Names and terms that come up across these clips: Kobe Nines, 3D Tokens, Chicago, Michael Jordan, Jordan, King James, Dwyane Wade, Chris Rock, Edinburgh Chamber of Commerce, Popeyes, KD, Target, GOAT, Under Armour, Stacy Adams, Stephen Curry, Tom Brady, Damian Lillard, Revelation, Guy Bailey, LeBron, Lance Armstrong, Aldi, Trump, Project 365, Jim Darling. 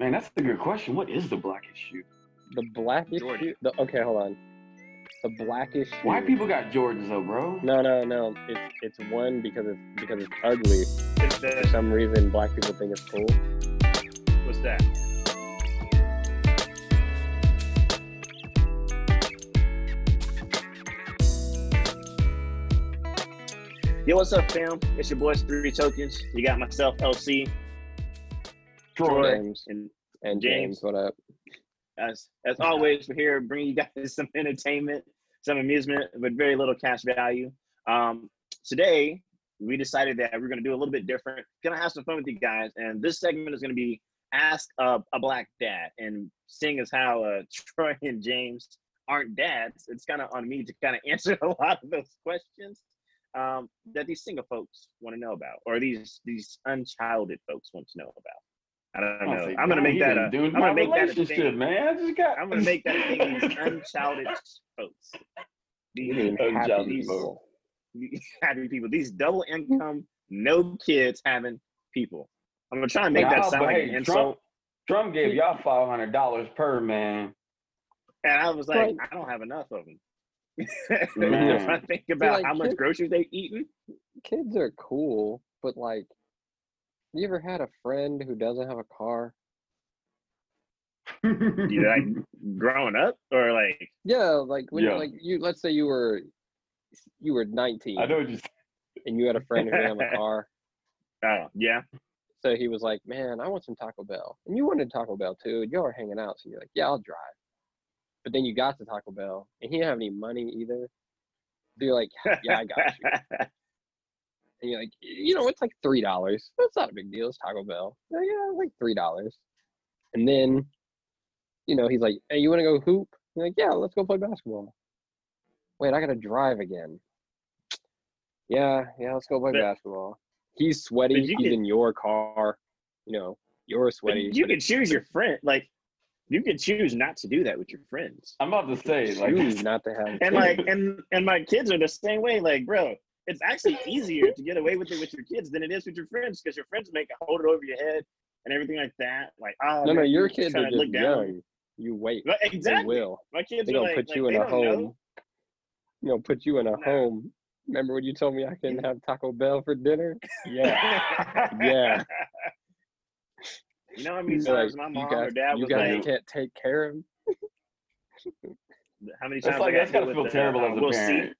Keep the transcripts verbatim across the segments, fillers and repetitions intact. Man, that's a good question. What is the blackest shoe? The blackest Jordan. shoe? The, okay, hold on. The blackest shoe. Why people got Jordans though, bro? No, no, no. It's it's one because it's because it's ugly. It's that. For some reason, black people think it's cool. What's that? Yo, what's up, fam? It's your boys, three D Tokens. You got myself, L C, Troy, James, and, and James. James. What up? As, as always, we're here bringing you guys some entertainment, some amusement, but very little cash value. Um, today, we decided that we're going to do a little bit different. Going to have some fun with you guys, and this segment is going to be Ask a, a Black Dad. And seeing as how uh, Troy and James aren't dads, it's kind of on me to kind of answer a lot of those questions. Um, that these single folks want to know about, or these these unchilded folks want to know about. I don't know. I like, I'm gonna make that a. Dude, I'm gonna make that a thing, man. I just got. I'm gonna make that a thing. These unchilded folks. These happy people. Happy people. These double income, no kids having people. I'm gonna try and make y'all, that sound like hey, an insult. Trump, Trump gave y'all five hundred dollars per man, and I was like, but I don't have enough of them. If I think about like, how much kids, groceries they've eaten. Kids are cool, but like, you ever had a friend who doesn't have a car? You like growing up, or like? Yeah, like when yeah. You, like you. Let's say you were, you were nineteen. I know what you. And you had a friend who didn't have a car. Oh yeah. So he was like, "Man, I want some Taco Bell," and you wanted Taco Bell too. And y'all are hanging out, so you're like, "Yeah, I'll drive." But then you got to Taco Bell, and he didn't have any money either. So you're like, yeah, I got you. And you're like, you know, it's like three dollars. That's not a big deal. It's Taco Bell. Like, yeah, it's like three dollars. And then, you know, he's like, hey, you want to go hoop? You're like, yeah, let's go play basketball. Wait, I got to drive again. Yeah, yeah, let's go play but, basketball. He's sweaty. He's can, in your car. You know, you're sweaty. You can choose your friend. Like, you can choose not to do that with your friends. I'm about to say, like, choose not to have. And like, and and my kids are the same way. Like, bro, it's actually easier to get away with it with your kids than it is with your friends, because your friends make a hold it over your head and everything like that. Like, oh, no, no, your kids are just young. You wait. But exactly. They will. My kids they are gonna like, put you like, in a home. Know. You know, put you in a no. home. Remember when you told me I couldn't have Taco Bell for dinner? Yeah. Yeah. You know how many times like, my mom guys, or dad was you guys like, can't take care of him? How many times? It's like, that's got to feel the, terrible uh, as a parent. See,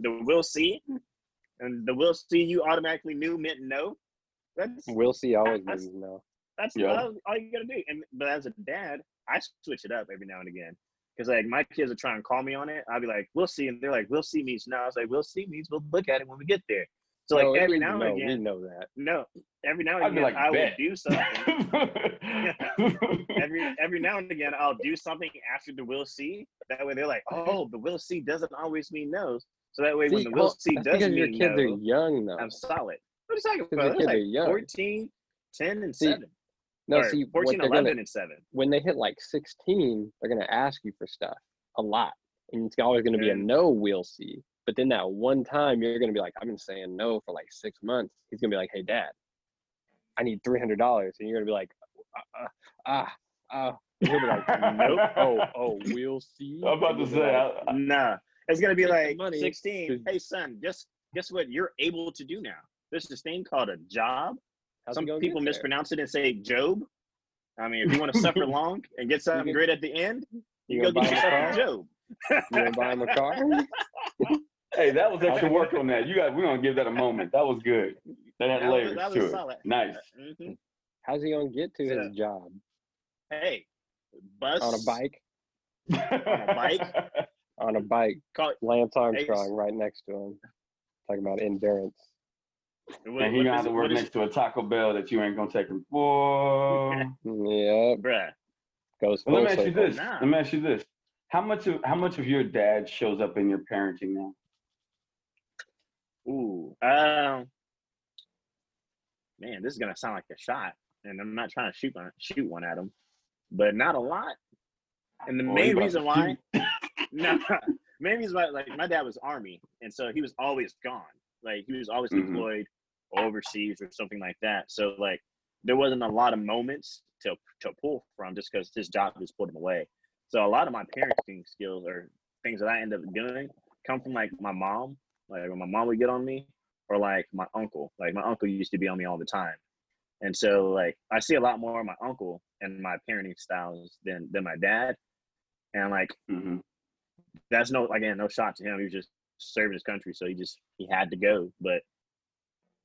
the will see, and the will see you automatically knew meant no. That's will see always means no. That's yeah. all, all you gotta do. And but as a dad, I switch it up every now and again, because like my kids are trying to call me on it. I'll be like, we'll see, and they're like, we'll see means no. I was like, we'll see means we'll look at it when we get there. So no, like every now and again, we know that. No, every now and I'd again like, I bet. will do something. every every now and again, I'll do something after the will see. That way, they're like, "Oh, the will see doesn't always mean no." So that way, see, when the will well, see does mean your kids no, are young though. I'm solid. What are you talking about? Kids like are young. fourteen, ten, and see, seven. No, or see, fourteen, eleven, gonna, and seven. When they hit like sixteen, they're gonna ask you for stuff a lot, and it's always gonna be yeah. a no. Will see. But then that one time, you're going to be like, I've been saying no for like six months. He's going to be like, hey, Dad, I need three hundred dollars. And you're going to be like, ah, uh, ah, uh, uh. He'll be like, nope. Oh, oh, we'll see. I'm about to say. Like, I, I, nah. It's going to be like money, sixteen. Hey, son, guess, guess what you're able to do now? There's this thing called a job. Some people mispronounce it and say Job. I mean, if you want to suffer long and get something you great can, at the end, you, you go get yourself a Job. You want to buy him a car? Hey, that was extra work on that. You got. We're gonna give that a moment. That was good. That had that layers was, that to was it. Solid. Nice. Mm-hmm. How's he gonna get to yeah. his job? Hey, bus on a bike. on a bike. On a bike. Call Lance Armstrong hey. right next to him. Talking about endurance. What, and he gonna have to work next is... to a Taco Bell that you ain't gonna take him for. Yeah, bruh. Goes. Well, let me ask you this. Nah. Let me ask you this. How much of how much of your dad shows up in your parenting now? Ooh, um, man, this is gonna sound like a shot, and I'm not trying to shoot one, shoot one at him, but not a lot. And the oh, main reason why, no, main reason why, like my dad was Army, and so he was always gone, like he was always mm-hmm. deployed overseas or something like that. So like there wasn't a lot of moments to to pull from just because his job just pulled him away. So a lot of my parenting skills or things that I end up doing come from like my mom, like when my mom would get on me, or like my uncle. Like my uncle used to be on me all the time. And so like I see a lot more of my uncle and my parenting styles than than my dad. And like mm-hmm. that's no again, no shot to him. He was just serving his country, so he just he had to go. But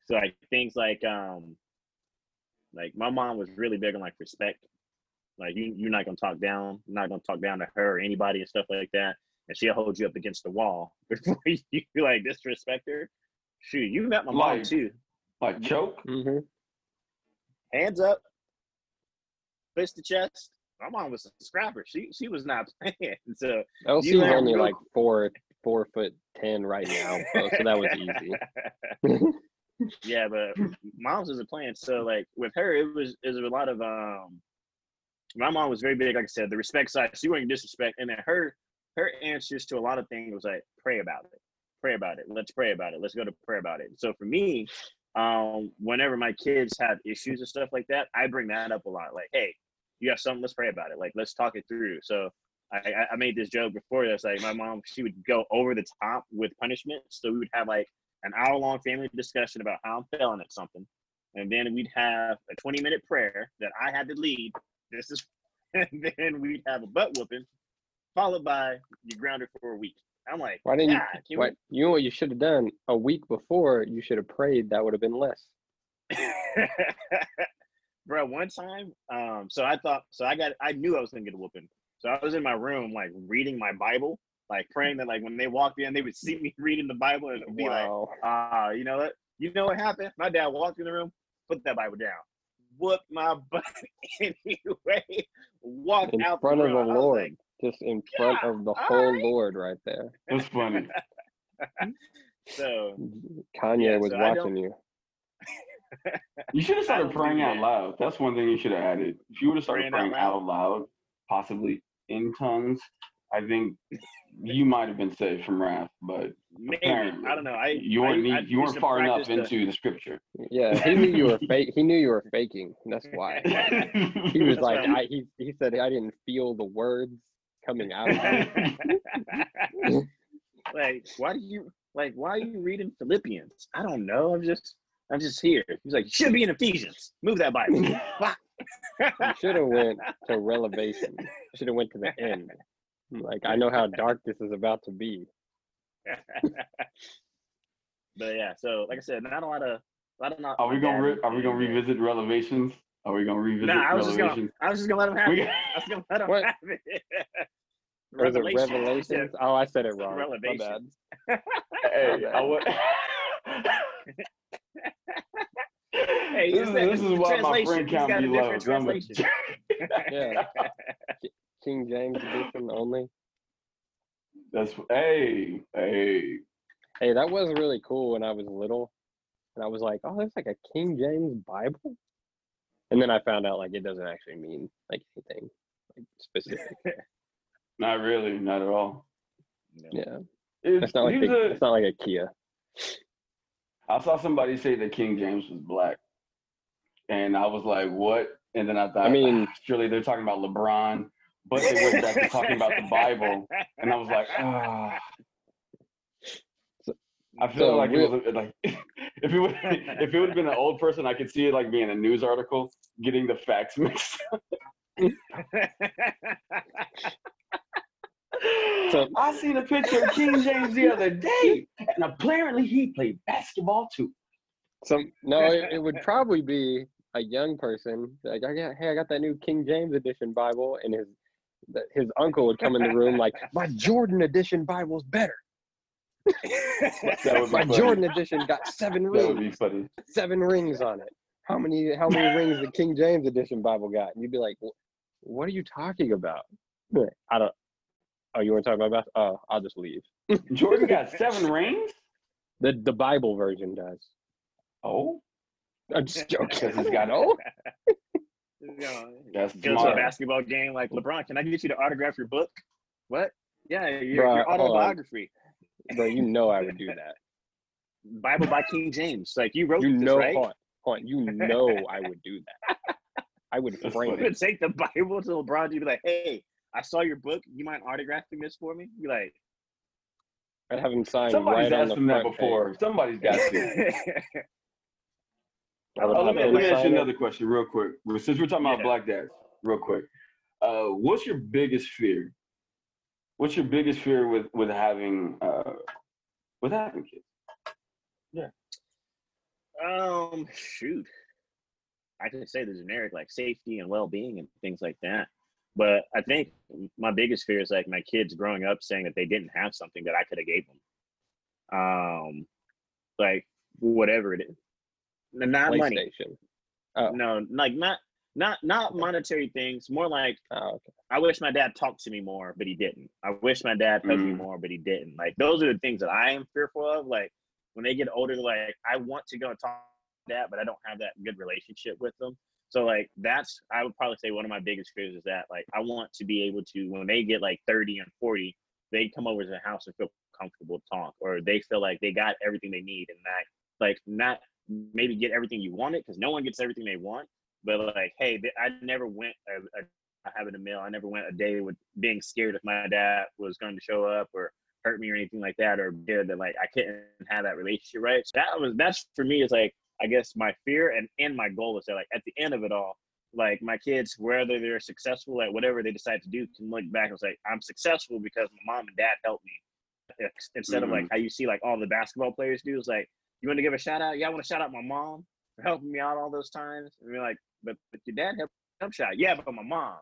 so like things like um like my mom was really big on like respect. Like you you're not gonna talk down, you're not gonna talk down to her or anybody and stuff like that. And she'll hold you up against the wall before you like disrespect her. Shoot, you met my like, mom too. Like choke? Mm-hmm. Hands up, fist to chest. My mom was a scrapper. She she was not playing. So Elsie's only like four four foot ten right now, so, so that was easy. Yeah, but mom's was a plan. So like with her, it was it was a lot of um. My mom was very big, like I said, the respect side. She wouldn't disrespect, and then her her answers to a lot of things was like, pray about it, pray about it, let's pray about it, let's go to prayer about it. So for me, um, whenever my kids have issues and stuff like that, I bring that up a lot. Like, hey, you have something, let's pray about it. Like, let's talk it through. So I, I made this joke before this. Like, my mom, she would go over the top with punishment. So we would have like an hour long family discussion about how I'm failing at something. And then we'd have a twenty minute prayer that I had to lead. This is, and then we'd have a butt whooping, followed by you grounded for a week. I'm like, why didn't ah, you? Why, you know what you should have done a week before? You should have prayed. That would have been less. Bro, one time, um, so I thought, so I got, I knew I was gonna get a whooping. So I was in my room, like reading my Bible, like praying that, like when they walked in, they would see me reading the Bible and it would be wow. like, ah, uh, you know what, you know what happened? My dad walked in the room, put that Bible down. Whooped my butt anyway. Walked in out front the of the Lord, like, just in front yeah, of the whole right. Lord right there. That's funny. So Kanye yeah, was so watching you. You should have started praying out loud. That's one thing you should have added. If you would have started praying, praying out, loud. out loud, possibly in tongues, I think you might have been saved from wrath. But maybe I don't know. I you weren't I, need, you weren't far enough the... into the scripture. Yeah, he knew you were fake. He knew you were faking. That's why he was like I, he he said I didn't feel the words coming out. Like why do you like why are you reading Philippians? I don't know. I'm just. I'm just here. He's like, you should be in Ephesians. Move that Bible. You should have went to Revelation. Should have went to the end. Like, I know how dark this is about to be. But yeah, so like I said, not a lot of, a lot of not. Are we gonna re- Are we gonna revisit Revelations? Are we gonna revisit? No, nah, I was just gonna. I was just gonna let him have it. I was gonna let him what? have it. Revelations. It Revelations? Oh, I said it wrong. Revelations. My bad. Hey, I would. Hey, this, is, this is why my friend count be low. Yeah. King James edition only. That's hey, hey. Hey, that was really cool when I was little. And I was like, oh, there's like a King James Bible. And then I found out like it doesn't actually mean like anything like specific. Not really, not at all. No. Yeah. It's, it's, not like the, a, it's not like a Kia. I saw somebody say that King James was black. And I was like, what? And then I thought, I mean, ah, surely they're talking about LeBron, but they went back to talking about the Bible. And I was like, ah. So, I feel so like real- it was like if it would if it would have been an old person, I could see it like being a news article, getting the facts mixed up. So, I seen a picture of King James the other day, and apparently he played basketball too. So no, it, it would probably be a young person like, I got, hey, I got that new King James edition Bible, and his his uncle would come in the room like, my Jordan edition Bible's better. That would be my funny. Jordan edition got seven that rings. That would be funny. Seven rings on it. How many how many rings the King James edition Bible got? And you'd be like, what are you talking about? I don't. Oh, you want to talk about that? Oh, I'll just leave. Jordan got seven rings? The the Bible version does. Oh? I'm just joking. He's got old. That's go to a basketball game like, LeBron, can I get you to autograph your book? What? Yeah, your, Bruh, your autobiography. Bro, you know I would do that. Bible by King James. Like, you wrote you this, know, right? Haunt, haunt, you know I would do that. I would frame it. I would take the Bible to LeBron and be like, hey, I saw your book. You mind autographing this for me? Be like, I'd have him sign Somebody's right asked on the him that before. Page. Somebody's got to. I would oh, let me, let me ask you another question real quick. Since we're talking yeah. about black dads, real quick. Uh, what's your biggest fear? What's your biggest fear with, with having uh, with having kids? Yeah. Um, shoot. I can say the generic, like safety and well-being and things like that. But I think my biggest fear is like my kids growing up saying that they didn't have something that I could have gave them. Um, like whatever it is, not money. Oh. No, like not not not monetary things. More like oh, okay. I wish my dad talked to me more, but he didn't. I wish my dad hugged mm. me more, but he didn't. Like those are the things that I am fearful of. Like when they get older, like I want to go and talk to that, but I don't have that good relationship with them. So, like, that's, I would probably say one of my biggest fears is that, like, I want to be able to, when they get, like, thirty and forty, they come over to the house and feel comfortable to talk, or they feel like they got everything they need and not, like, not maybe get everything you wanted, because no one gets everything they want, but, like, hey, I never went a, a, having a meal. I never went a day with being scared if my dad was going to show up or hurt me or anything like that, or scared that, like, I couldn't have that relationship, right? So that was, that's, for me, is, like, I guess my fear and, and my goal is that, like, at the end of it all, like, my kids, whether they're successful at whatever they decide to do, can look back and say, I'm successful because my mom and dad helped me. Instead mm-hmm. of, like, how you see, like, all the basketball players do is, like, you want to give a shout-out? Yeah, I want to shout-out my mom for helping me out all those times. And you're like, but, but your dad helped me shout. Yeah, but my mom.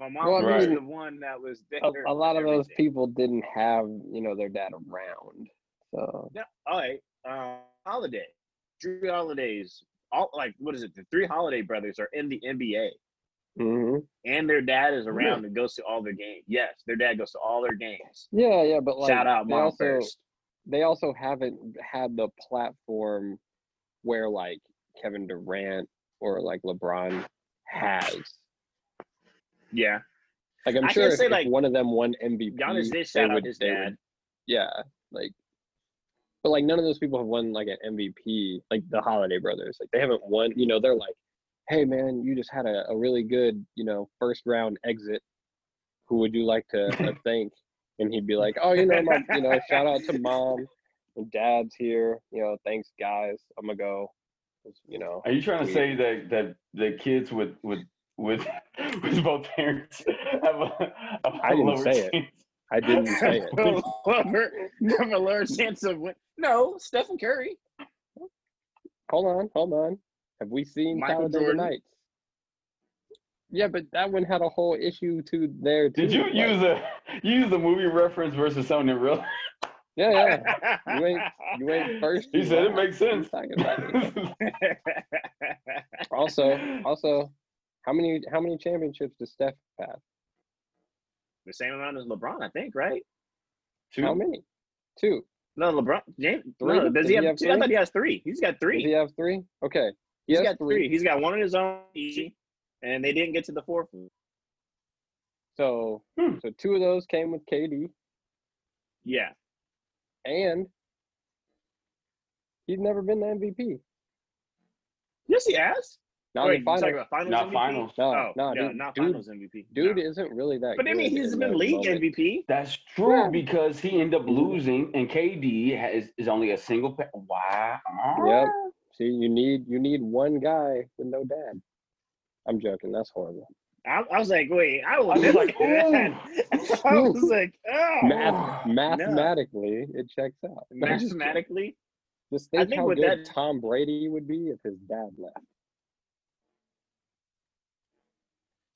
My mom well, was I mean, the one that was there. A, a lot of everything. Those people didn't have, you know, their dad around. So. Yeah, all right. Um, holiday. Three holidays, all like what is it? The three Holiday brothers are in the N B A, mm-hmm. and their dad is around yeah. and goes to all their games. Yes, their dad goes to all their games. Yeah, yeah, but like, shout out mom first. They also haven't had the platform where like Kevin Durant or like LeBron has. Yeah, like I'm I sure if, say, if like, one of them won M V P, Giannis did shout out his dad. Would, yeah, like. But, like, none of those people have won, like, an M V P, like the Holiday brothers. Like, they haven't won. You know, they're like, hey, man, you just had a, a really good, you know, first-round exit. Who would you like to uh, thank? And he'd be like, oh, you know, my, you know, shout-out to Mom and Dad's here. You know, thanks, guys. I'm going to go, you know. Are you trying to say that that the kids with with, with, with both parents have a, a I didn't say it. Chance. I didn't say it. Have a lower chance of win. No, Stephen Curry. Hold on, hold on. Have we seen Michael Jordan Nights? Yeah, but that one had a whole issue to there too. Did you like, use a use a movie reference versus something in real? Yeah, yeah. You ain't you ain't first. He said it makes sense. also, also, how many how many championships does Steph have? The same amount as LeBron, I think, right? Two. How many? Two. No, LeBron James. Three. No, does, does he have, he have two? Three? I thought he has three. He's got three. Does he have three? Okay. He He's got three. three. He's got one of his own, and they didn't get to the fourth one. So, hmm. so two of those came with K D. Yeah. And he's never been the M V P. Yes, he has. Not Wait, finals. About finals not M V P? Finals. No, oh, no, yeah, dude, not finals dude, M V P. Dude no. isn't really that. But I mean, he's been league moment. M V P. That's true yeah. because he ended up losing, and K D has, is only a single. Pa- wow. Yep. See, you need you need one guy with no dad. I'm joking. That's horrible. I, I was like, wait, I was like, that. I was like, oh, Math- mathematically, no. it checks out. Mathematically, just think, I think how good that- Tom Brady would be if his dad left.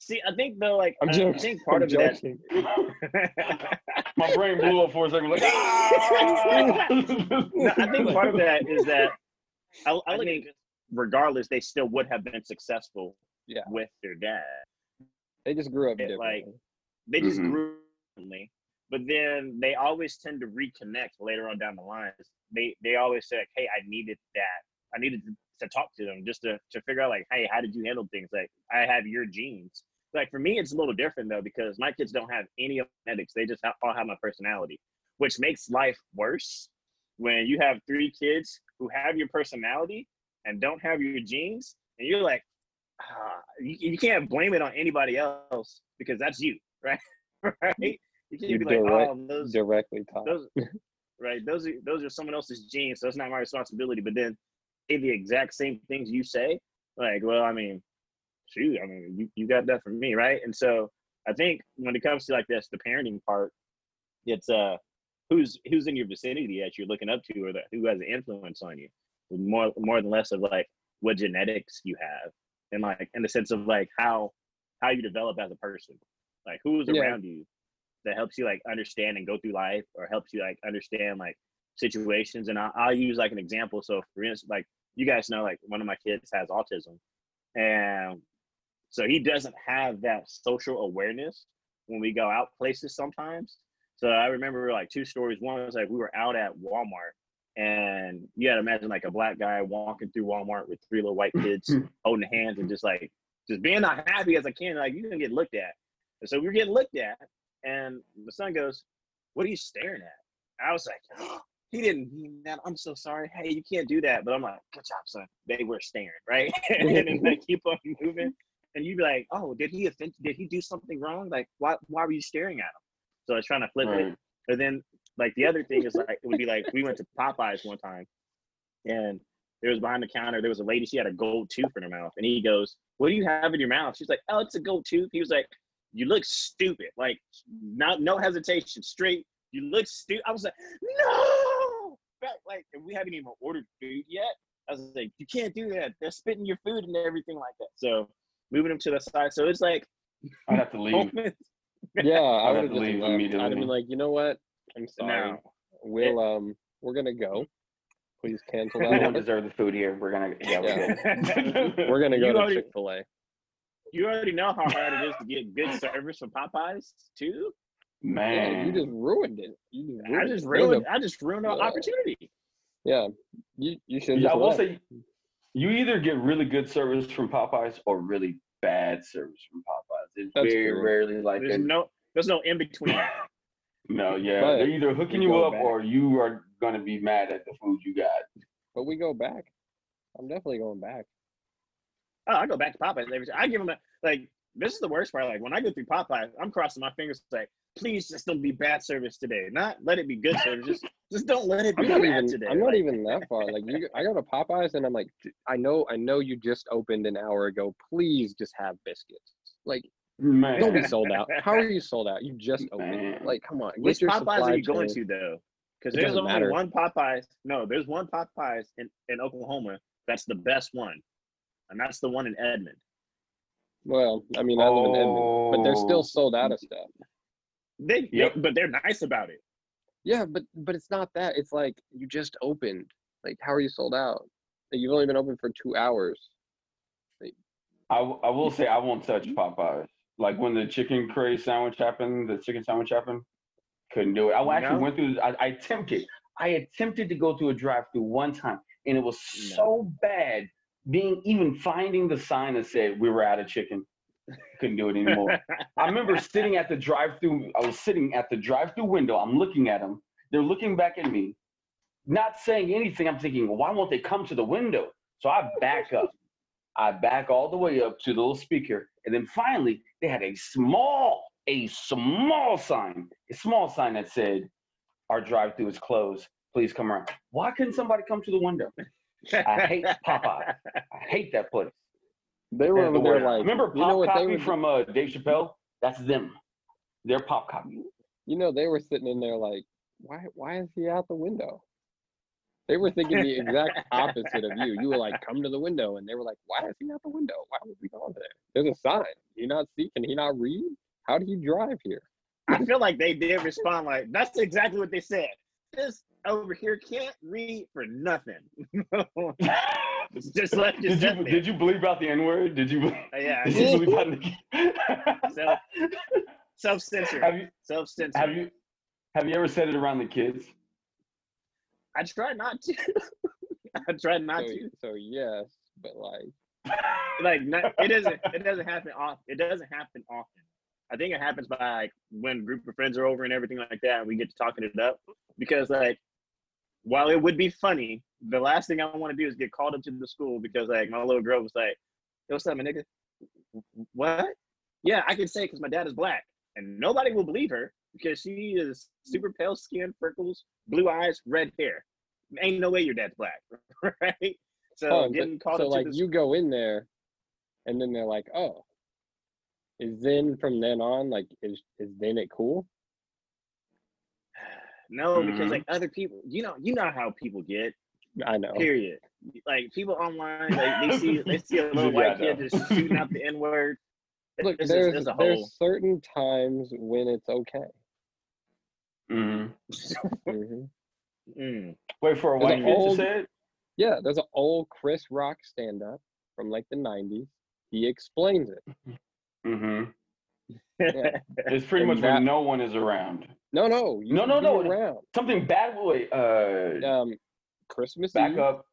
See, I think though, like I'm joking. I think part I'm of joking. that. My brain blew up for a second. Like, ah! No, I think part of that is that I, I, I think, regardless, they still would have been successful yeah. with their dad. They just grew up differently. Like they just mm-hmm. grew up differently, but then they always tend to reconnect later on down the line. They they always say, like, "Hey, I needed that. I needed to talk to them just to to figure out, like, hey, how did you handle things? Like, I have your genes." Like, for me, it's a little different, though, because my kids don't have any genetics. They just have, all have my personality, which makes life worse when you have three kids who have your personality and don't have your genes. And you're like, uh, you, you can't blame it on anybody else because that's you, right? Right? You can't you be direct, like, oh, those directly taught. Those, right? Those are, those are someone else's genes, so it's not my responsibility. But then say the exact same things you say, like, well, I mean, shoot, I mean, you, you got that from me, right? And so I think when it comes to like this, the parenting part, it's uh, who's who's in your vicinity that you're looking up to, or that who has an influence on you, more more than less of like what genetics you have, and like in the sense of like how how you develop as a person, like who's yeah. around you that helps you like understand and go through life, or helps you like understand like situations. And I'll, I'll use like an example. So for instance, like you guys know, like one of my kids has autism, and so he doesn't have that social awareness when we go out places sometimes. So I remember like two stories. One was like we were out at Walmart, and you gotta imagine like a black guy walking through Walmart with three little white kids holding hands and just like just being not happy as I can. Like, you're gonna get looked at. And so we were getting looked at, and the son goes, "What are you staring at?" I was like, oh, he didn't mean that. I'm so sorry. Hey, you can't do that. But I'm like, good job, son. They were staring, right? And then they keep on moving. And you'd be like, oh, did he offend? Did he do something wrong? Like, why why were you staring at him? So I was trying to flip right. it. But then, like, the other thing is, like, it would be like, we went to Popeyes one time, and there was behind the counter, there was a lady, she had a gold tooth in her mouth. And he goes, "What do you have in your mouth?" She's like, "Oh, it's a gold tooth." He was like, "You look stupid." Like, not no hesitation, straight, "You look stupid." I was like, no! Like, and we haven't even ordered food yet. I was like, you can't do that. They're spitting your food and everything like that. So, moving them to the side. So it's like, I'd have to leave. Yeah, I would have to leave immediately. I'd be like, you know what? I'm sorry. No. We'll it, um, we're gonna go. Please cancel that. We don't deserve the food here. We're gonna yeah, we're, good. We're gonna go you to already, Chick-fil-A. You already know how hard it is to get good service from Popeyes too. Man, yeah, you just ruined it. You just ruined I just ruined. I just ruined our yeah. opportunity. Yeah, you you should. Yeah, I will say, you either get really good service from Popeyes or really bad service from Popeyes. It's That's very true. Rarely like there's a, no there's no in between. No, yeah, but they're either hooking you up back. Or you are gonna be mad at the food you got. But we go back. I'm definitely going back. Oh, I go back to Popeyes every time. I give them a, like, this is the worst part. Like, when I go through Popeyes, I'm crossing my fingers like, please just don't be bad service today. Not let it be good service. Just just don't let it be bad even, today. I'm not even that far. Like, you, I go to Popeyes and I'm like, I know, I know you just opened an hour ago. Please just have biscuits. Like, man. Don't be sold out. How are you sold out? You just opened. Man. Like, come on. Which Popeyes are you going to, though? Because there's only matter. one Popeyes. No, there's one Popeyes in, in Oklahoma that's the best one. And that's the one in Edmond. Well, I mean, I live oh. in Edmond, but they're still sold out of stuff. They, yep. they, but they're nice about it. Yeah, but but it's not that. It's like, you just opened. Like, how are you sold out? Like, you've only been open for two hours. Like, I, w- I will say I won't touch Popeyes. Like, when the chicken curry sandwich happened, the chicken sandwich happened, couldn't do it. I actually no. went through, I, I attempted. I attempted to go through a drive-thru one time, and it was no. so bad, being even finding the sign that said we were out of chicken. Couldn't do it anymore. I remember sitting at the drive-thru. I was sitting at the drive-thru window. I'm looking at them. They're looking back at me, not saying anything. I'm thinking, well, why won't they come to the window? So I back up. I back all the way up to the little speaker, and then finally they had a small, a small sign, a small sign that said, "Our drive-thru is closed. Please come around." Why couldn't somebody come to the window? I hate Popeye. I hate that place. They were over the there like, remember Pop you know what Copy they were from uh, Dave Chappelle? That's them. They're Pop Copy. You know, they were sitting in there like, why? Why is he out the window? They were thinking the exact opposite of you. You were like, come to the window. And they were like, why is he out the window? Why would we go over there? There's a sign. Do you not see? Can he not read? How do you drive here? I feel like they did respond like, that's exactly what they said. This over here can't read for nothing. just left did, you, did you bleep out the N-word? Did you bleep, uh, yeah, did you bleep out the Self, self-censor. Have you, self-censor. Have you, have you ever said it around the kids? I try not to. I try not so, to. So yes, but like, like not, it doesn't. It doesn't happen often. It doesn't happen often. I think it happens by like when a group of friends are over and everything like that, and we get to talking it up. Because like, while it would be funny, the last thing I want to do is get called up to the school because like my little girl was like, yo, what's up, my nigga? What? Yeah, I can say because my dad is black. And nobody will believe her because she is super pale skin, freckles, blue eyes, red hair. Ain't no way your dad's black, right? So oh, getting but, called so like this- you go in there, and then they're like, oh, is then from then on, like, is is then it cool? No, because mm-hmm. like other people, you know, you know how people get. I know. Period. Like people online, like they see they see a little white yeah, kid just shooting out the N word. Look, it's there's, just, it's a whole... there's certain times when it's okay. Mm. mm-hmm. mm. Wait for a white kid to say it? Yeah, there's an old Chris Rock stand-up from like the nineties. He explains it. Mm-hmm. Yeah. It's pretty and much that, when no one is around. No, no, you no, no, no. Around. Something bad boy. Uh, um, Christmas back Eve. Back up.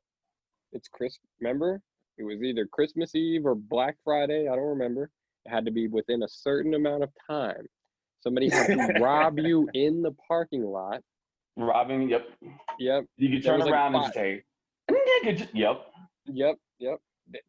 It's Chris. Remember, it was either Christmas Eve or Black Friday. I don't remember. Had to be within a certain amount of time. Somebody had to rob you in the parking lot. Robbing, yep. Yep. You could turn around like and say, I think I could just, yep. Yep, yep.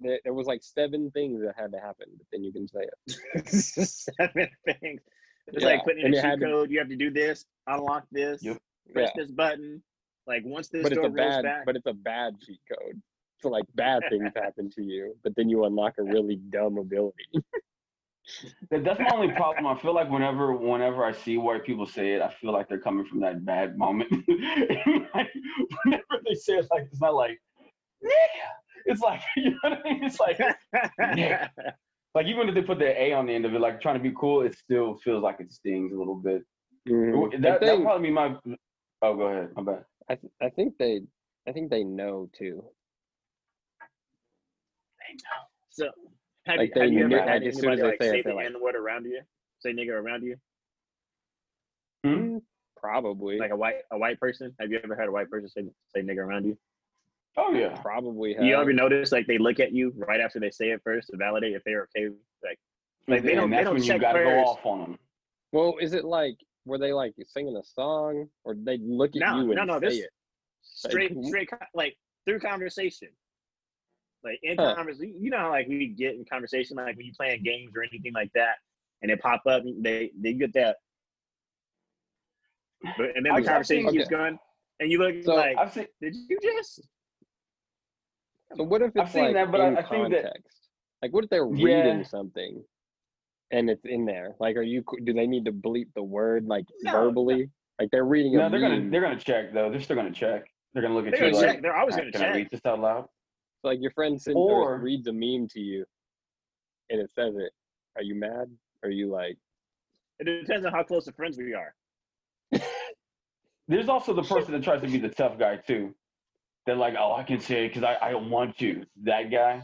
There, there was like seven things that had to happen, but then you can say it. Seven things. It's yeah. like putting in and a cheat code, to, you have to do this, unlock this, yep. press yeah. this button. Like once this but door it's a bad, back. But it's a bad cheat code. So like bad things happen to you, but then you unlock a really dumb ability. That's my only problem. I feel like whenever whenever I see white people say it, I feel like they're coming from that bad moment. Like, whenever they say it, like it's not like, nigga. It's like, you know what I mean? It's like, yeah. Like even if they put the A on the end of it, like trying to be cool, it still feels like it stings a little bit. Mm-hmm. That that probably be my. Oh, go ahead. My bad. I th- I think they I think they know too. They know. So. Have, like you, have you ever had anybody like say the N word around you? Say nigga around you? Hmm? Probably. Like a white a white person? Have you ever had a white person say say nigga around you? Oh yeah. Probably have. You ever notice like they look at you right after they say it first to validate if they're okay? Like, like they don't, they don't check first. That's when you gotta go off on them. Well, is it like were they like singing a song or they look at no, you and no, no, say this it? Straight like, straight like through conversation. Like in huh. conversation, you know how like we get in conversation, like when you playing games or anything like that, and they pop up, they they get that, but, and then the conversation seen, keeps okay. going, and you look so like, I've seen, did you just? So what if it's I've like seen that, but in I, I context? Think that, like what if they're yeah. reading something, and it's in there? Like, are you? Do they need to bleep the word like no, verbally? No. Like they're reading. No, a they're reading. gonna they're gonna check though. They're still gonna check. They're gonna look at they're you. Gonna like, check. They're always gonna can check. I read this out loud? So like your friend sends or, or reads a meme to you, and it says it. Are you mad? Are you like? It depends on how close of friends we are. There's also the person that tries to be the tough guy too. They're like, "Oh, I can say it because I I don't want to." That guy.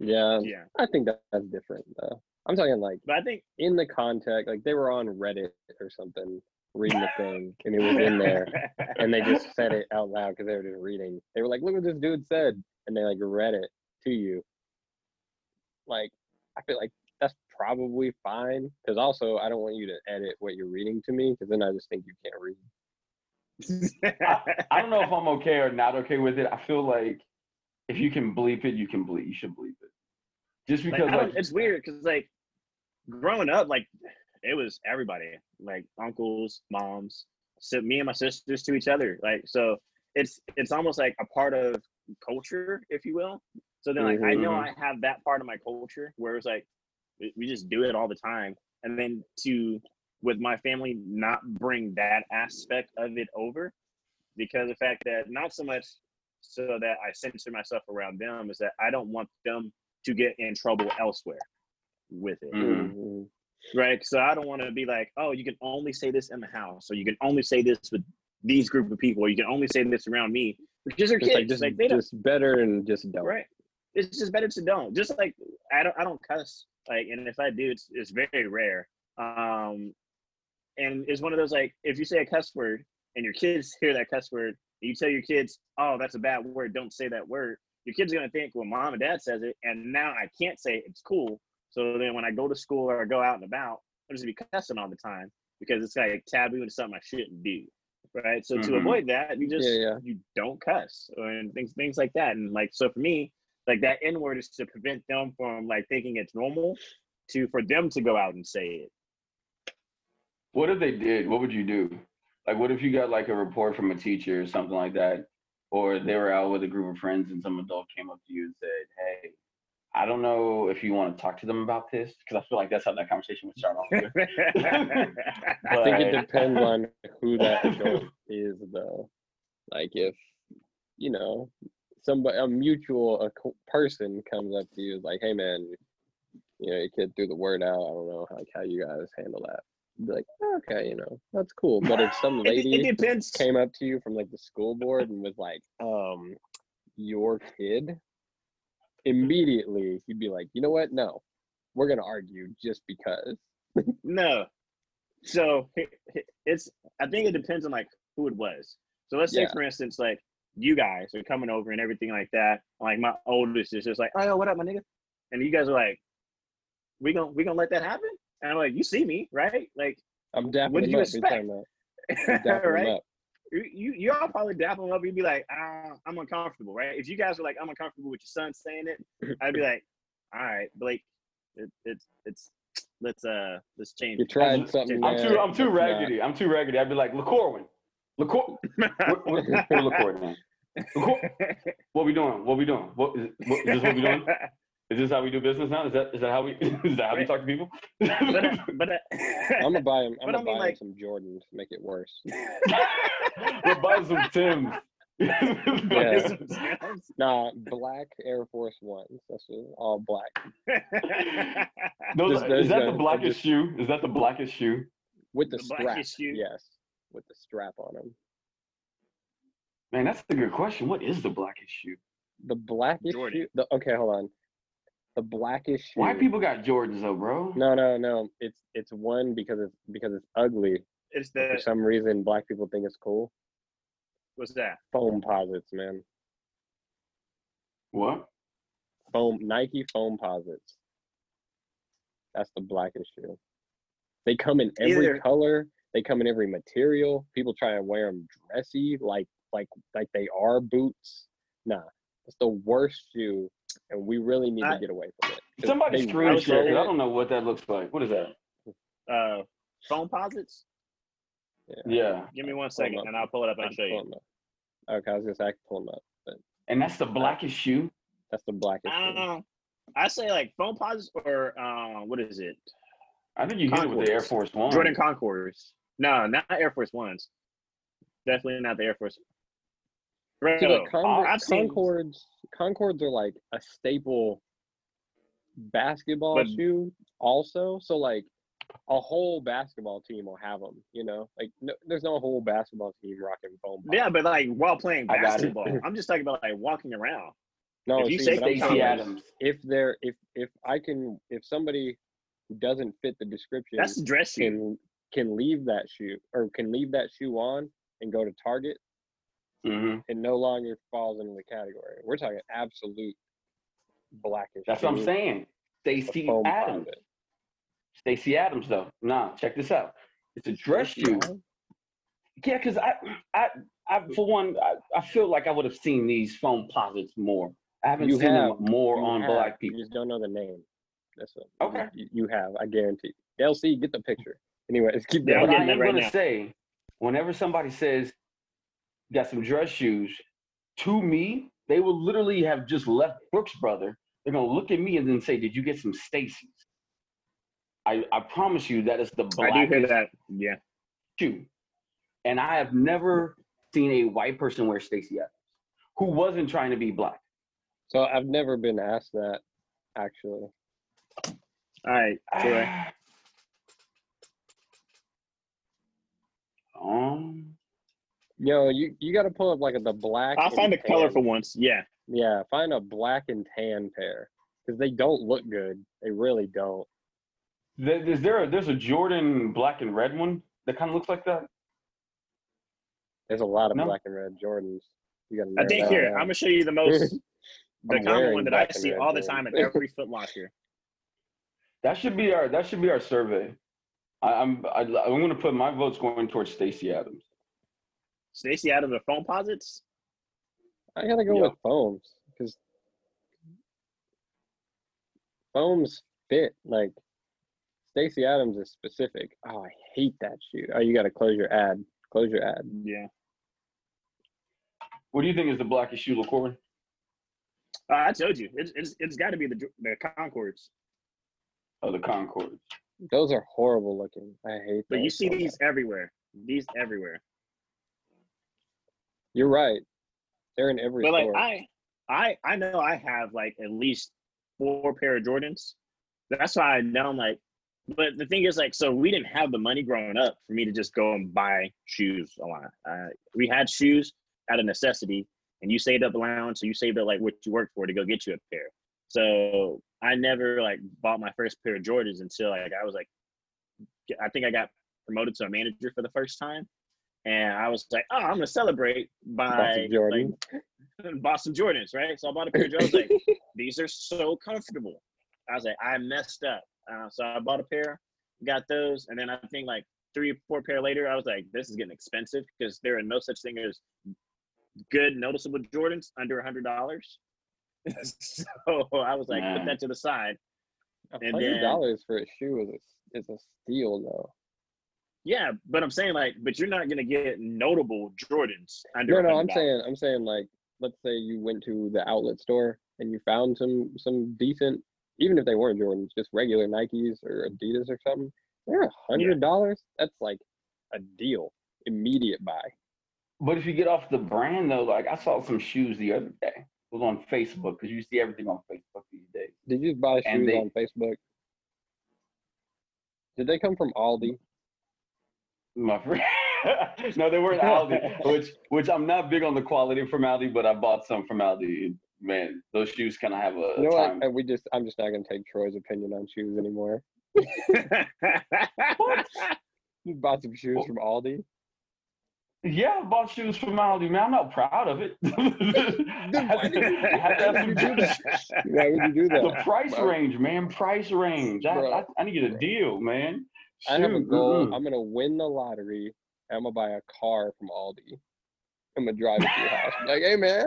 Yeah. Yeah. I think that, that's different though. I'm talking like. But I think in the context, like they were on Reddit or something, reading the thing, and it was in there, and they just said it out loud because they were just reading. They were like, "Look what this dude said." And they like read it to you. Like, I feel like that's probably fine because also I don't want you to edit what you're reading to me because then I just think you can't read. I, I don't know if I'm okay or not okay with it. I feel like if you can bleep it, you can bleep. You should bleep it. Just because like, like it's weird because like growing up, like it was everybody, like uncles, moms, so me and my sisters to each other. Like so, it's it's almost like a part of culture, if you will. So then like mm-hmm. I know I have that part of my culture where it's like we just do it all the time, and then to with my family not bring that aspect of it over because of the fact that not so much so that I censor myself around them is that I don't want them to get in trouble elsewhere with it. Mm-hmm. Right? So I don't want to be like, oh, you can only say this in the house, so you can only say this with these group of people, you can only say this around me. Just, kids. Like, just, like they just don't. Better and just don't. Right. It's just better to don't. Just like I don't I don't cuss. Like, and if I do, it's it's very rare. Um and it's one of those like if you say a cuss word and your kids hear that cuss word, and you tell your kids, oh, that's a bad word, don't say that word, your kids are gonna think, well, mom and dad says it, and now I can't say it. It's cool. So then when I go to school or I go out and about, I'm just gonna be cussing all the time because it's like taboo and something I shouldn't do. Right, so mm-hmm. to avoid that, you just yeah, yeah. you don't cuss or and things things like that, and like so for me, Like that N word is to prevent them from like thinking it's normal to, for them to go out and say it. What if they did? What would you do? Like, what if you got like a report from a teacher or something like that, or they were out with a group of friends and some adult came up to you and said, "Hey, I don't know if you want to talk to them about this," because I feel like that's how that conversation would start off with. But I think it depends on who that adult is, though. Like, if you know, somebody, a mutual a co- person comes up to you, like, "Hey, man, you know, your kid threw the word out. I don't know like how you guys handle that." Be like, "Oh, okay, you know, that's cool." But if some lady it, it depends. came up to you from like the school board and was like, um, "Your kid," immediately you'd be like, "You know what? No, we're gonna argue just because." No. So it's, I think it depends on like who it was. So let's say, yeah. for instance, like you guys are coming over and everything like that. Like my oldest is just like, "Oh, yo, what up, my nigga?" And you guys are like, "We gonna we gonna let that happen?" And I'm like, "You see me, right? Like, I'm dapping what do you expect?" Right? You you all probably dapping up. You'd be like, ah, "I'm uncomfortable," right? If you guys were like, "I'm uncomfortable with your son saying it," I'd be like, "All right, Blake, it's it, it's let's uh let's change." You're trying something. I'm too I'm too raggedy. Not. I'm too raggedy. I'd be like, "LaCorwin, LaCor, what, what, LaCorwin, LaCor- what we doing? What we doing? What is, what, is this what we doing? Is this how we do business now? Is that is that how we is that how we talk to people?" But, uh, but uh, I'm gonna buy him. I'm gonna I mean, buy like, him some Jordans to make it worse. We'll buy some Timbs. Yeah. Nah, black Air Force Ones. That's all black. No, just, is that the blackest just, shoe? Is that the blackest shoe? With the, the strap. Shoe? Yes, with the strap on them. Man, that's a good question. What is the blackest shoe? The blackest Jordan. shoe. The, okay, hold on. The blackest shoe. Why people got Jordans though, bro? No, no, no. It's it's one because it's because it's ugly. It's that for some reason black people think it's cool. What's that? Foam posits, man. What? Foam Nike foam posits. That's the blackest shoe. They come in every Either. color. They come in every material. People try and wear them dressy, like like like they are boots. Nah, it's the worst shoe. And we really need I, to get away from it. Somebody screenshot it. I don't know what that looks like. What is that? Uh, phone posits? Yeah. yeah. Give me one second, and I'll pull it up and I'll show you. Okay, I was just acting pull them up, but and that's the blackest shoe. That's the blackest uh, shoe. I say like phone posits or uh, what is it? I think you get it with the Air Force One. Jordan Concourse. No, not Air Force Ones. Definitely not the Air Force. Bro, so like Con- uh, Concords, Concords are like a staple basketball but, shoe also. So like a whole basketball team will have them, you know? Like no, there's no whole basketball team rocking foam. Yeah, but like while playing basketball. I'm just talking about like walking around. No, if you see, say Stacy Adams. If they're if if I can if somebody who doesn't fit the description That's dress can shoe. can leave that shoe or can leave that shoe on and go to Target. Mm-hmm. It no longer falls into the category. We're talking absolute blackish. That's what I'm saying. Stacy Adams. Stacy Adams, though. Nah, check this out. It's a dress shoe. Yeah, because I, I, I, for one, I, I feel like I would have seen these foam posits more. I haven't you seen have, them more on have, black people. You just don't know the name. That's what, okay. You, you have, I guarantee. L C, get the picture. Anyway, let's keep going. I'm going to say, whenever somebody says, got some dress shoes, to me, they will literally have just left Brooks Brother. They're going to look at me and then say, "Did you get some Stacy's?" I, I promise you that is the blackest I do hear that. Yeah. shoe. And I have never seen a white person wear Stacy Adams who wasn't trying to be black. So I've never been asked that, actually. All right. Sure. um... Yo, you, you got to pull up like a, the black. I'll find a color for once. Yeah. Yeah. Find a black and tan pair because they don't look good. They really don't. There, is there a, there's a Jordan black and red one that kind of looks like that? There's a lot of no? black and red Jordans. You gotta I think here, out. I'm going to show you the most, the common one that I see all the time at every Footlocker. That should be our, that should be our survey. I, I'm, I, I'm going to put my votes going towards Stacy Adams. Stacy Adams of the foam posits? I gotta go yep. with foams because foams fit. Like Stacy Adams is specific. Oh, I hate that shoe. Oh, you got to close your ad. Close your ad. Yeah. What do you think is the blackest shoe, LaCorey? Uh, I told you, it's it's, it's got to be the the Concords. Oh, the Concords. Those are horrible looking. I hate them. But you see these everywhere. These everywhere. You're right. They're in every store. But like I, I, I know I have like at least four pair of Jordans. That's why I know I'm like. But the thing is, like, so we didn't have the money growing up for me to just go and buy shoes a lot. Uh, we had shoes out of necessity, and you saved up allowance, so you saved up like what you worked for to go get you a pair. So I never like bought my first pair of Jordans until like I was like, I think I got promoted to a manager for the first time, and I was like, oh, I'm gonna celebrate by Jordan, like, bought some Jordans, right? So I bought a pair of Jordans. Like, these are so comfortable. I was like, I messed up. Uh, so I bought a pair, got those, and then I think like three or four pair later, I was like, this is getting expensive because there are no such thing as good, noticeable Jordans under one hundred dollars. So I was like, nah. Put that to the side. And one hundred dollars for a shoe is a, is a steal, though. Yeah, but I'm saying like, but you're not going to get notable Jordans under no, no, one hundred dollars. No, no, I'm saying, I'm saying like, let's say you went to the outlet store and you found some some decent, even if they weren't Jordans, just regular Nikes or Adidas or something, they're one hundred dollars. Yeah. That's like a deal, immediate buy. But if you get off the brand, though, like I saw some shoes the other day. It was on Facebook because you see everything on Facebook these days. Did you just buy shoes they, on Facebook? Did they come from Aldi? My friend. No, they weren't Aldi, which, which I'm not big on the quality from Aldi, but I bought some from Aldi. Man, those shoes kind of have a. You know time. What? We just, I'm just not gonna take Troy's opinion on shoes anymore. What? You bought some shoes well, from Aldi? Yeah, I bought shoes from Aldi. Man, I'm not proud of it. Why did you do that? Why would you do that? The price bro. range, man. Price range. I, I, I need to get a deal, man. Shoot. I have a goal. Mm-hmm. I'm gonna win the lottery. And I'm gonna buy a car from Aldi. I'm gonna drive it to your house. Like, hey, man.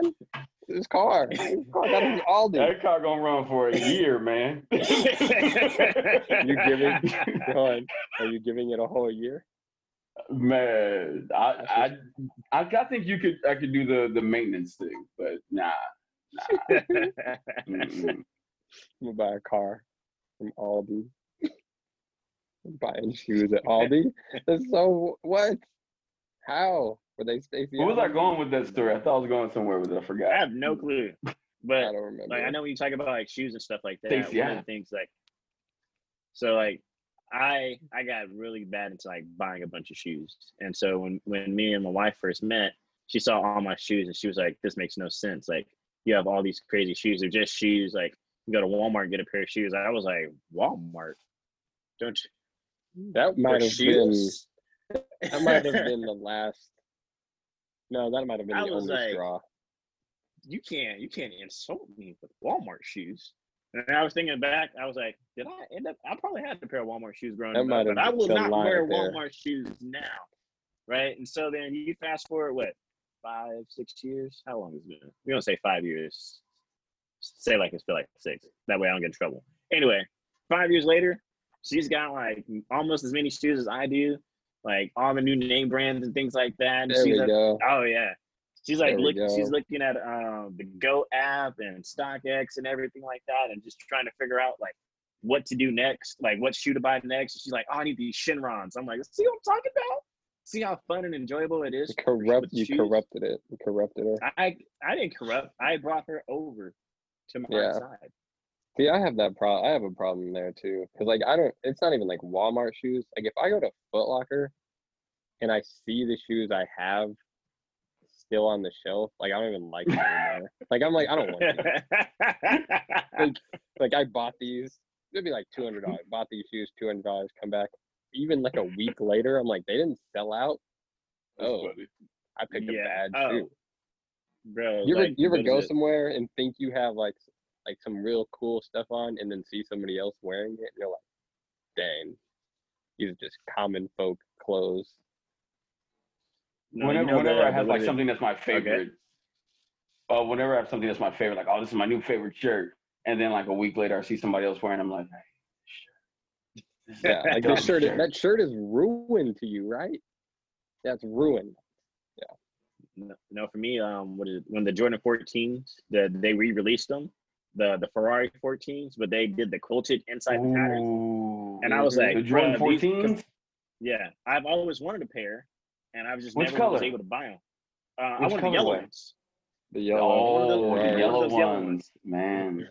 This car. This car that is Aldi. That car gonna run for a year, man. you giving God, are you giving it a whole year? Man, I I I think you could I could do the, the maintenance thing, but nah. nah. I'm gonna buy a car from Aldi. I'm buying shoes at Aldi. That's so what? How? Were they Stacy? Where was I going with that story? I thought I was going somewhere with it. I forgot. I have no clue. But I don't remember. Like I know when you talk about like shoes and stuff like that. Stacy, yeah. Things like so, like I I got really bad into like buying a bunch of shoes, and so when when me and my wife first met, she saw all my shoes and she was like, "This makes no sense. Like you have all these crazy shoes. They're just shoes. Like you go to Walmart and get a pair of shoes." I was like, "Walmart? Don't you?" That might have been. That might have been the last. No, that might have been I the only like, straw. You can't, you can't insult me with Walmart shoes. And I was thinking back, I was like, did I end up? I probably had a pair of Walmart shoes growing up, but I will not wear there. Walmart shoes now, right? And so then you fast forward what, five, six years? How long has it been? We don't say five years. Say like it's been like six. That way I don't get in trouble. Anyway, five years later, she's got like almost as many shoes as I do. Like all the new name brands and things like that. And there she's we like, go. Oh yeah, she's like looking. She's looking at um, the GOAT app and StockX and everything like that, and just trying to figure out like what to do next, like what shoe to buy next. And she's like, oh, I need these Shinrons. I'm like, see what I'm talking about? See how fun and enjoyable it is. You corrupt. You shoes? corrupted it. You corrupted her. I I didn't corrupt. I brought her over to my yeah. side. See, I have that problem. I have a problem there too, because like I don't. It's not even like Walmart shoes. Like if I go to Footlocker, and I see the shoes I have still on the shelf, like I don't even like them anymore. Like I'm like I don't want these. like like I bought these. It'd be like two hundred dollars. Bought these shoes, two hundred dollars. Come back, even like a week later, I'm like they didn't sell out. Oh, I picked yeah. a bad oh. shoe. Bro, you ever like, you ever go it? somewhere and think you have like. like some real cool stuff on and then see somebody else wearing it and you're like, dang, these are just common folk clothes. No, whenever you know whenever I have like something that's my favorite, okay. uh, whenever I have something that's my favorite, like, oh, this is my new favorite shirt. And then like a week later, I see somebody else wearing. I'm like, hey, shit. Yeah, like that shirt. Is, that shirt is ruined to you, right? That's ruined. Yeah. No, no for me, um, what is it, when the Jordan fourteens, the they re-released them, the the Ferrari fourteens, but they did the quilted inside the patterns. Ooh, and I was like, the Jordan fourteens. Yeah, I've always wanted a pair, and I was just Which never color? was able to buy them. Uh, Which I wanted the yellow way? ones. The yellow, oh, the yellow ones, ones, man.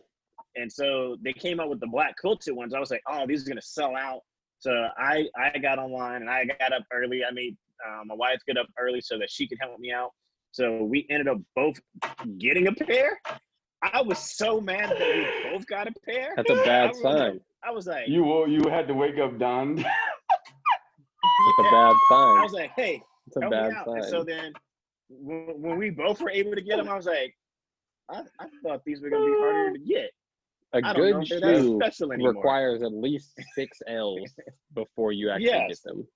And so they came out with the black quilted ones. I was like, oh, these are gonna sell out. So I, I got online and I got up early. I made um, my wife get up early so that she could help me out. So we ended up both getting a pair. I was so mad that we both got a pair. That's a bad I was, sign. I was like, you well, you had to wake up, Don. That's yeah. a bad sign. I was like, hey, that's help a bad me out. Sign. And so then when we both were able to get them, I was like, I, I thought these were gonna be harder to get. A good shoe requires at least six L's before you actually yes. get them.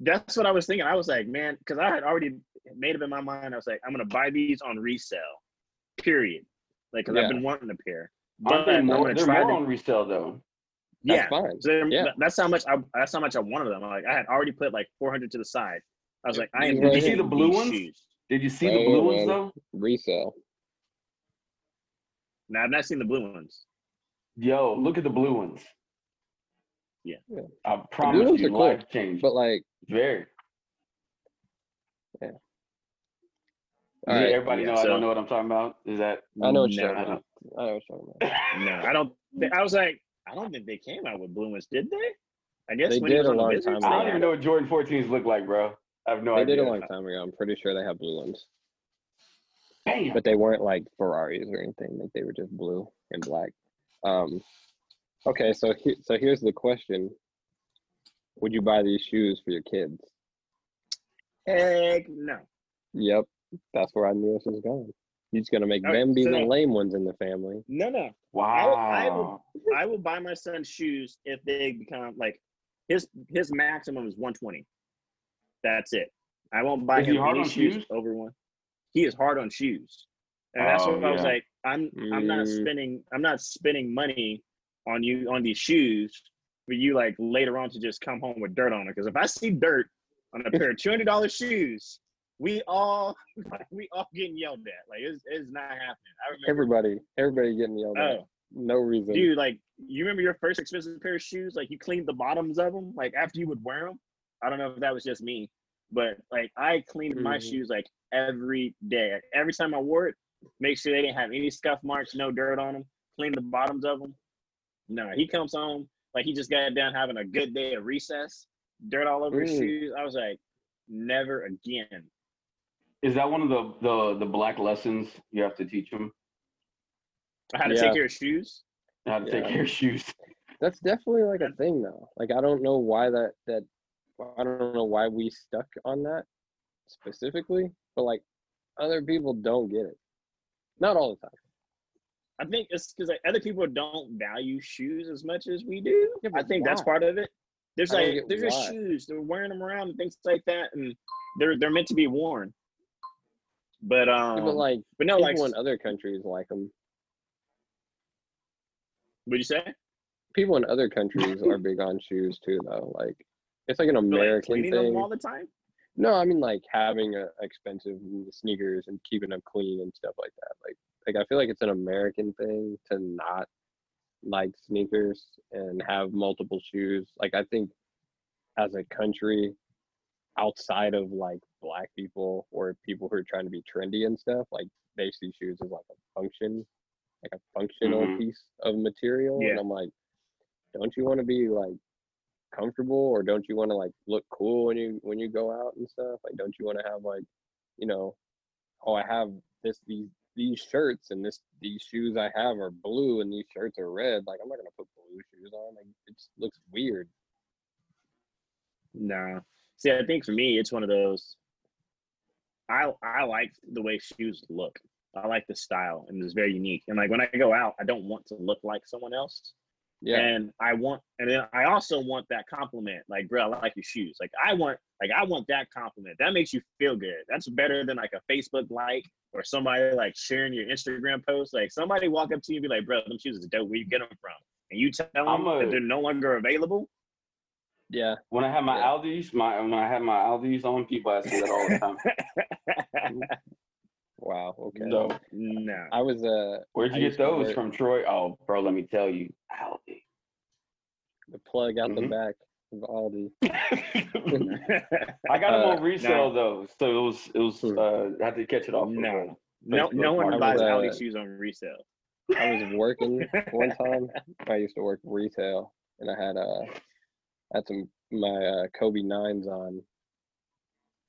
That's what I was thinking. I was like, man, because I had already made up in my mind. I was like, I'm going to buy these on resale, period. Like, because yeah. I've been wanting a pair. But they're more, they're more on resale, though. That's yeah. fine. So yeah. That's how much I That's how much I wanted them. Like, I had already put, like, four hundred to the side. I was like, I am Did you see the blue ones? Shoes. Did you see oh, the blue man. ones, though? Resale. No, I've not seen the blue ones. Yo, look at the blue ones. Yeah, yeah. I promise you, cool, life changed. But like, very. Yeah. All right. Everybody yeah, know so, I don't know what I'm talking about. Is that? I know what you're talking about. I know what you're talking about. No, I don't. Th- I was like, I don't think they came out with blue ones, did they? I guess they when did a long business, time ago. I don't even know what Jordan fourteens look like, bro. I have no they idea. They did a long time ago. I'm pretty sure they have blue ones. Damn. But they weren't like Ferraris or anything. Like they were just blue and black. Um, okay, so he, so here's the question: would you buy these shoes for your kids? Heck no. Yep, that's where I knew this was going. You're just gonna make oh, them be so the lame ones in the family. No, no. Wow. I, I, will, I will buy my son shoes if they become like his his maximum is one twenty. That's it. I won't buy is him any shoes? shoes over one. He is hard on shoes. And that's oh, what yeah. I was like, I'm I'm not spending I'm not spending money on you on these shoes for you like later on to just come home with dirt on it. Because if I see dirt on a pair of two hundred dollar shoes, we all we all getting yelled at. Like it's it's not happening. I remember everybody everybody getting yelled at. Oh, no reason. Dude, like you remember your first expensive pair of shoes? Like you cleaned the bottoms of them, like after you would wear them. I don't know if that was just me, but like I cleaned mm-hmm. my shoes like every day. Like, every time I wore it. Make sure they didn't have any scuff marks, no dirt on them. Clean the bottoms of them. No, he comes home like he just got down having a good day of recess. Dirt all over mm. his shoes. I was like, never again. Is that one of the the, the black lessons you have to teach him? How to yeah. take care of shoes? How to yeah. take care of shoes. That's definitely like a thing though. Like I don't know why that that I don't know why we stuck on that specifically, but like other people don't get it. Not all the time. I think it's because like, other people don't value shoes as much as we do. Yeah, I think why? that's part of it. There's I like there's just shoes. They're wearing them around and things like that, and they're they're meant to be worn. But um, yeah, but like, but no, people like in other countries like them. What'd you say? People in other countries are big on shoes too, though. Like, it's like an American like, thing. Them all the time. No, I mean like having a expensive sneakers and keeping them clean and stuff like that. Like, like I feel like it's an American thing to not like sneakers and have multiple shoes. Like, I think as a country, outside of like black people or people who are trying to be trendy and stuff, like they see shoes as like a function, like a functional mm-hmm. piece of material. Yeah. And I'm like, don't you want to be like comfortable, or don't you want to like look cool when you when you go out and stuff? Like, don't you want to have like, you know, oh, I have this these these shirts and this these shoes I have are blue and these shirts are red. Like, I'm not gonna put blue shoes on. Like, it just looks weird. Nah, see, I think for me it's one of those. I I like the way shoes look. I like the style, and it's very unique. And like when I go out, I don't want to look like someone else. Yeah. And I want, and then I also want that compliment. Like, bro, I like your shoes. Like, I want, like, I want that compliment. That makes you feel good. That's better than like a Facebook like or somebody like sharing your Instagram post. Like, somebody walk up to you and be like, bro, them shoes is dope. Where you get them from? And you tell them a, that they're no longer available. Yeah. When I have my yeah. Aldi's, my when I have my Aldi's on, people ask me that all the time. Wow. Okay. So, no. I was uh. Where'd you I get those work. From, Troy? Oh, bro, let me tell you, Aldi. The plug out mm-hmm. the back of Aldi. I got them uh, on resale no. though, so it was it was. Uh, I had to catch it off. No, no, no one buys uh, Aldi shoes on resale. I was working one time. I used to work retail, and I had uh, I had some my uh, Kobe Nines on,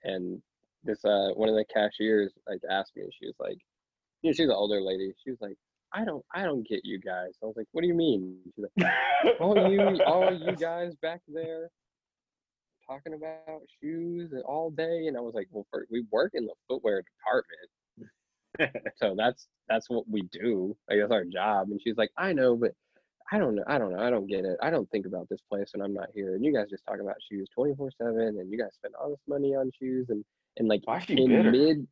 and. This uh one of the cashiers like asked me, she was like, you know, she's an older lady. She was like, I don't I don't get you guys. I was like, what do you mean? She's like, all you all you guys back there talking about shoes and all day. And I was like, well, for, we work in the footwear department. So that's that's what we do. Like, that's our job. And she's like, I know, but I don't know, I don't know, I don't get it. I don't think about this place when I'm not here. And you guys just talk about shoes twenty-four seven and you guys spend all this money on shoes. And And like in bitter? mid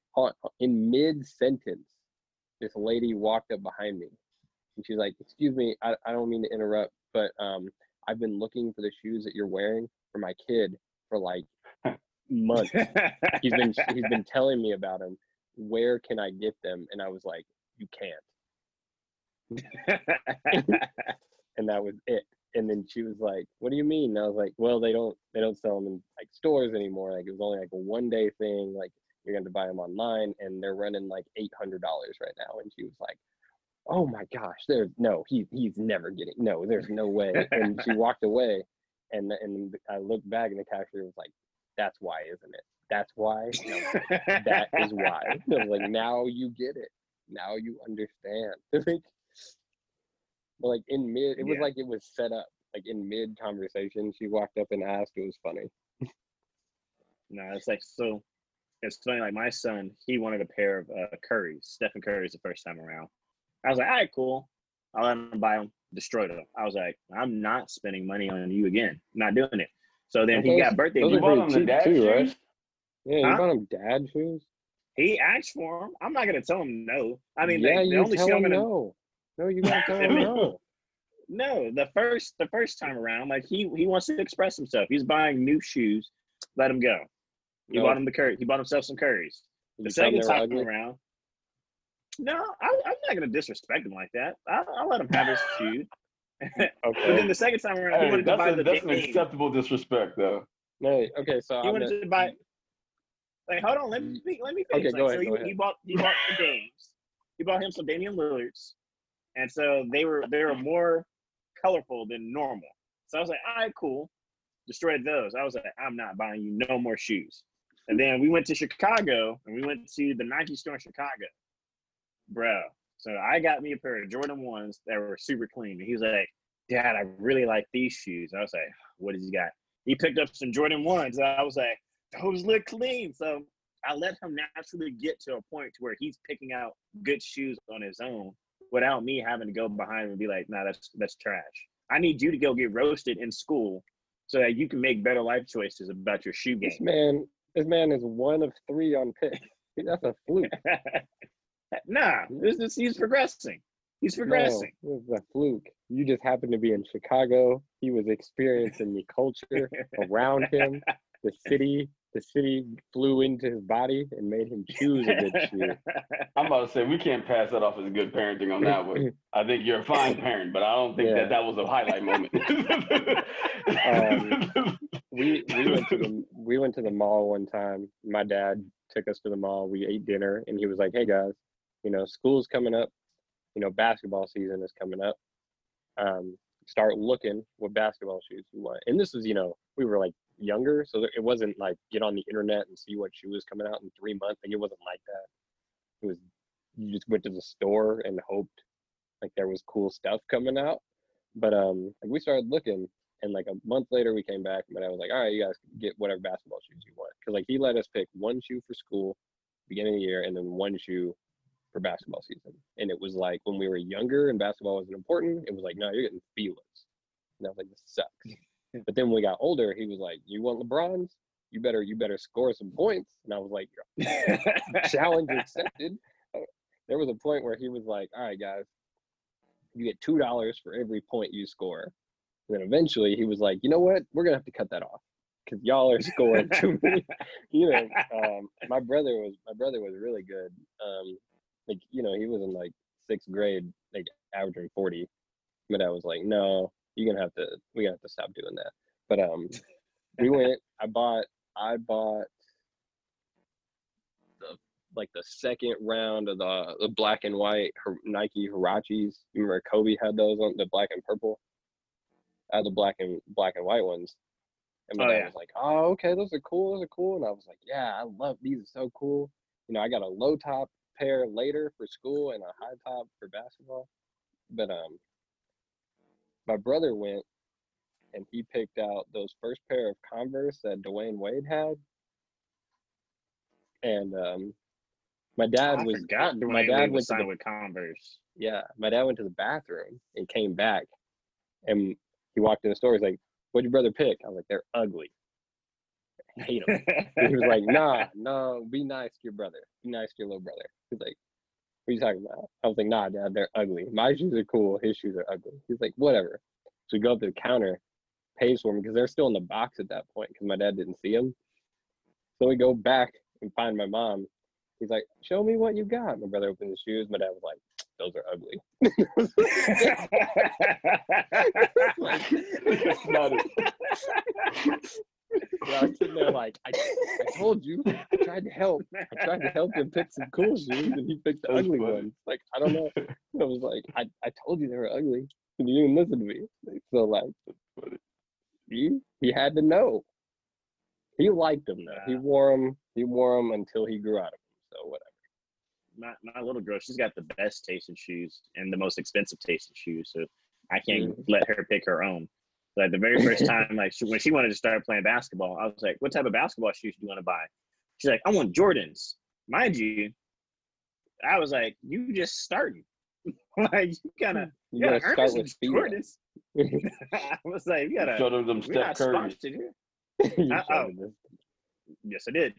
in mid sentence, this lady walked up behind me, and she's like, "Excuse me, I, I don't mean to interrupt, but um, I've been looking for the shoes that you're wearing for my kid for like months. he's been he's been telling me about them. Where can I get them?" And I was like, "You can't." And that was it. And then she was like, what do you mean? And I was like, well, they don't they don't sell them in like stores anymore. Like, it was only like a one day thing. Like, you're going to buy them online, and they're running like eight hundred dollars right now. And she was like, oh my gosh, there's no, he, he's never getting, no, there's no way. And she walked away, and and I looked back, and the cashier was like, that's why, isn't it? That's why? No, that is why. I was like, now you get it. Now you understand. But like in mid, it was yeah. like it was set up. Like in mid conversation, she walked up and asked. It was funny. No, it's like so. It's funny. Like my son, he wanted a pair of uh, Curry's, Stephen Curry's, the first time around. I was like, all right, cool. I'll let him buy them. Destroyed them. I was like, I'm not spending money on you again. Not doing it. So then okay. he got birthday. You bought him the dad too, shoes, right? Yeah, you huh? bought him dad shoes. He asked for them. I'm not gonna tell him no. I mean, yeah, they, they only tell him gonna, no. No, you gotta tell him no. No, the first the first time around, like he he wants to express himself. He's buying new shoes. Let him go. He no. bought him the Curry. He bought himself some Currys. The you second time ugly? around, no, I, I'm not gonna disrespect him like that. I, I'll let him have his shoes. Okay. But then the second time around, hey, he wanted to buy a, the. That's an acceptable disrespect, though. No, okay, so he I'm wanted gonna... to buy. Like, hold on, let me let me finish. Okay, go like, ahead, so go he, ahead. he bought he bought the Dames. He bought him some Damian Lillards. And so they were they were more colorful than normal. So I was like, all right, cool. Destroyed those. I was like, I'm not buying you no more shoes. And then we went to Chicago, and we went to the Nike store in Chicago. Bro. So I got me a pair of Jordan ones that were super clean. And he was like, Dad, I really like these shoes. I was like, what does he got? He picked up some Jordan ones. And I was like, those look clean. So I let him naturally get to a point to where he's picking out good shoes on his own, without me having to go behind him and be like, nah, that's that's trash. I need you to go get roasted in school so that you can make better life choices about your shoe game. This man, this man is one of three on pick. That's a fluke. Nah, this is he's progressing. He's progressing. No, this is a fluke. You just happened to be in Chicago. He was experiencing the culture around him. The city, the city flew into his body and made him choose a good shoe. I'm about to say, we can't pass that off as good parenting on that one. I think you're a fine parent, but I don't think yeah. that that was a highlight moment. um, we we went to the we went to the mall one time. My dad took us to the mall. We ate dinner, and he was like, "Hey guys, you know, school's coming up. You know, basketball season is coming up. Um, start looking what basketball shoes you want." And this was, you know, we were like. Younger, so it wasn't like get on the internet and see what shoe was coming out in three months. Like, it wasn't like that. It was you just went to the store and hoped like there was cool stuff coming out. But um, like we started looking, and like a month later we came back, and I was like, all right, you guys get whatever basketball shoes you want, because like he let us pick one shoe for school beginning of the year, and then one shoe for basketball season. And it was like when we were younger and basketball wasn't important, it was like, no, you're getting Felix. And I was like, this sucks. But then when we got older, he was like, you want LeBron's? You better, you better score some points. And I was like, challenge accepted. There was a point where he was like, all right, guys, you get two dollars for every point you score. And then eventually he was like, you know what? We're going to have to cut that off because y'all are scoring too many. You know, um, my brother was, my brother was really good. Um, like, you know, he was in like sixth grade, like averaging forty. But I was like, no, you're going to have to, we're going to have to stop doing that. But um, we went, I bought, I bought the, like the second round of the, the black and white Nike Hirachis. You remember Kobe had those on the black and purple? I had the black and black and white ones. And my oh, dad yeah. was like, oh, okay, those are cool, those are cool. And I was like, yeah, I love these, are so cool. You know, I got a low top pair later for school and a high top for basketball. But um, my brother went and he picked out those first pair of Converse that Dwyane Wade had. And um, my dad I was got my dad was signed with Converse. Yeah, my dad went to the bathroom and came back, and he walked in the store. He's like, "What'd your brother pick?" I was like, "They're ugly. I hate them." He was like, "Nah, no, be nice to your brother. Be nice to your little brother." He's like, "What are you talking about?" I was like, "Nah, Dad, they're ugly. My shoes are cool. His shoes are ugly." He's like, "Whatever." So we go up to the counter, pays for them because they're still in the box at that point because my dad didn't see them. So we go back and find my mom. He's like, "Show me what you got." My brother opened his shoes. My dad was like, "Those are ugly." Like, that's not it. So I was sitting there like, I, I told you, I tried to help. I tried to help him pick some cool shoes, and he picked the ugly ones. Like, I don't know. I was like, I, I told you they were ugly, and you didn't listen to me. So like, he he had to know. He liked them though. He wore them. He wore them until he grew out of them. So whatever. My, my little girl, she's got the best taste in shoes and the most expensive taste in shoes, so I can't mm. let her pick her own. Like the very first time, like she, when she wanted to start playing basketball, I was like, "What type of basketball shoes do you want to buy?" She's like, "I want Jordans." Mind you, I was like, "You just starting, like you gotta, you, you gotta, gotta start with Jordans." I was like, "You gotta show them them Steph Curry." I, oh, yes, I did.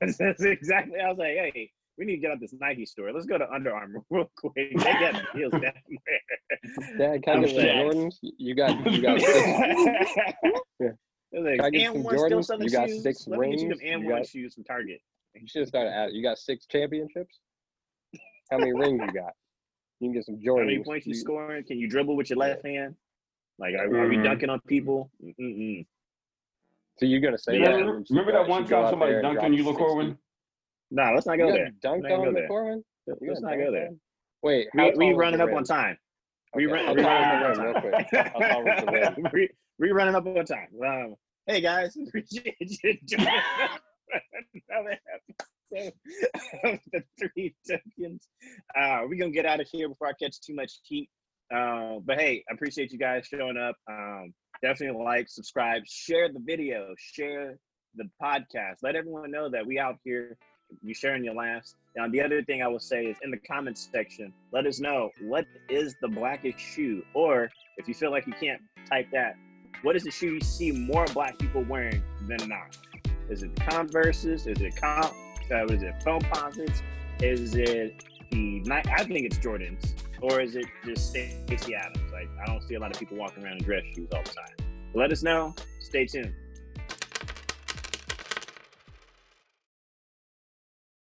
That's exactly. I was like, "Hey, we need to get out this Nike store. Let's go to Under Armour real quick. They got deals down there." Dad, can I get some Jordans? You got, you got six. Yeah. Like, and get some one Jordans? Still you got shoes? Six Let rings. Let me get you some and you one got, shoes from Target. You should have started out. You got six championships? How many rings you got? You can get some Jordans. How many points you, you scoring? Can you dribble with your left hand? Like, are, mm-hmm. are we dunking on people? Mm-mm. So you're going to say yeah. that? Remember, remember that one time somebody dunked on you, LaCorwin? No, nah, let's not go you there. Dunked not on go McCormick? There. Let's not go there. Wait, we, we running up on time. We okay. run, running up on time. we, we running up on time. Um, hey guys, appreciate you joining another episode of the Three Tokens. Uh, we're gonna get out of here before I catch too much heat. Uh, but hey, I appreciate you guys showing up. Um, definitely like, subscribe, share the video, share the podcast. Let everyone know that we out here. You sharing your laughs. Now, the other thing I will say is in the comments section, let us know what is the blackest shoe, or if you feel like you can't type that, what is the shoe you see more black people wearing than not? Is it Converses? Is it comp? Uh, is it foam posits? Is it the night? I think it's Jordans, or is it just Stacy Adams? Like I don't see a lot of people walking around in dress shoes all the time. Let us know. Stay tuned.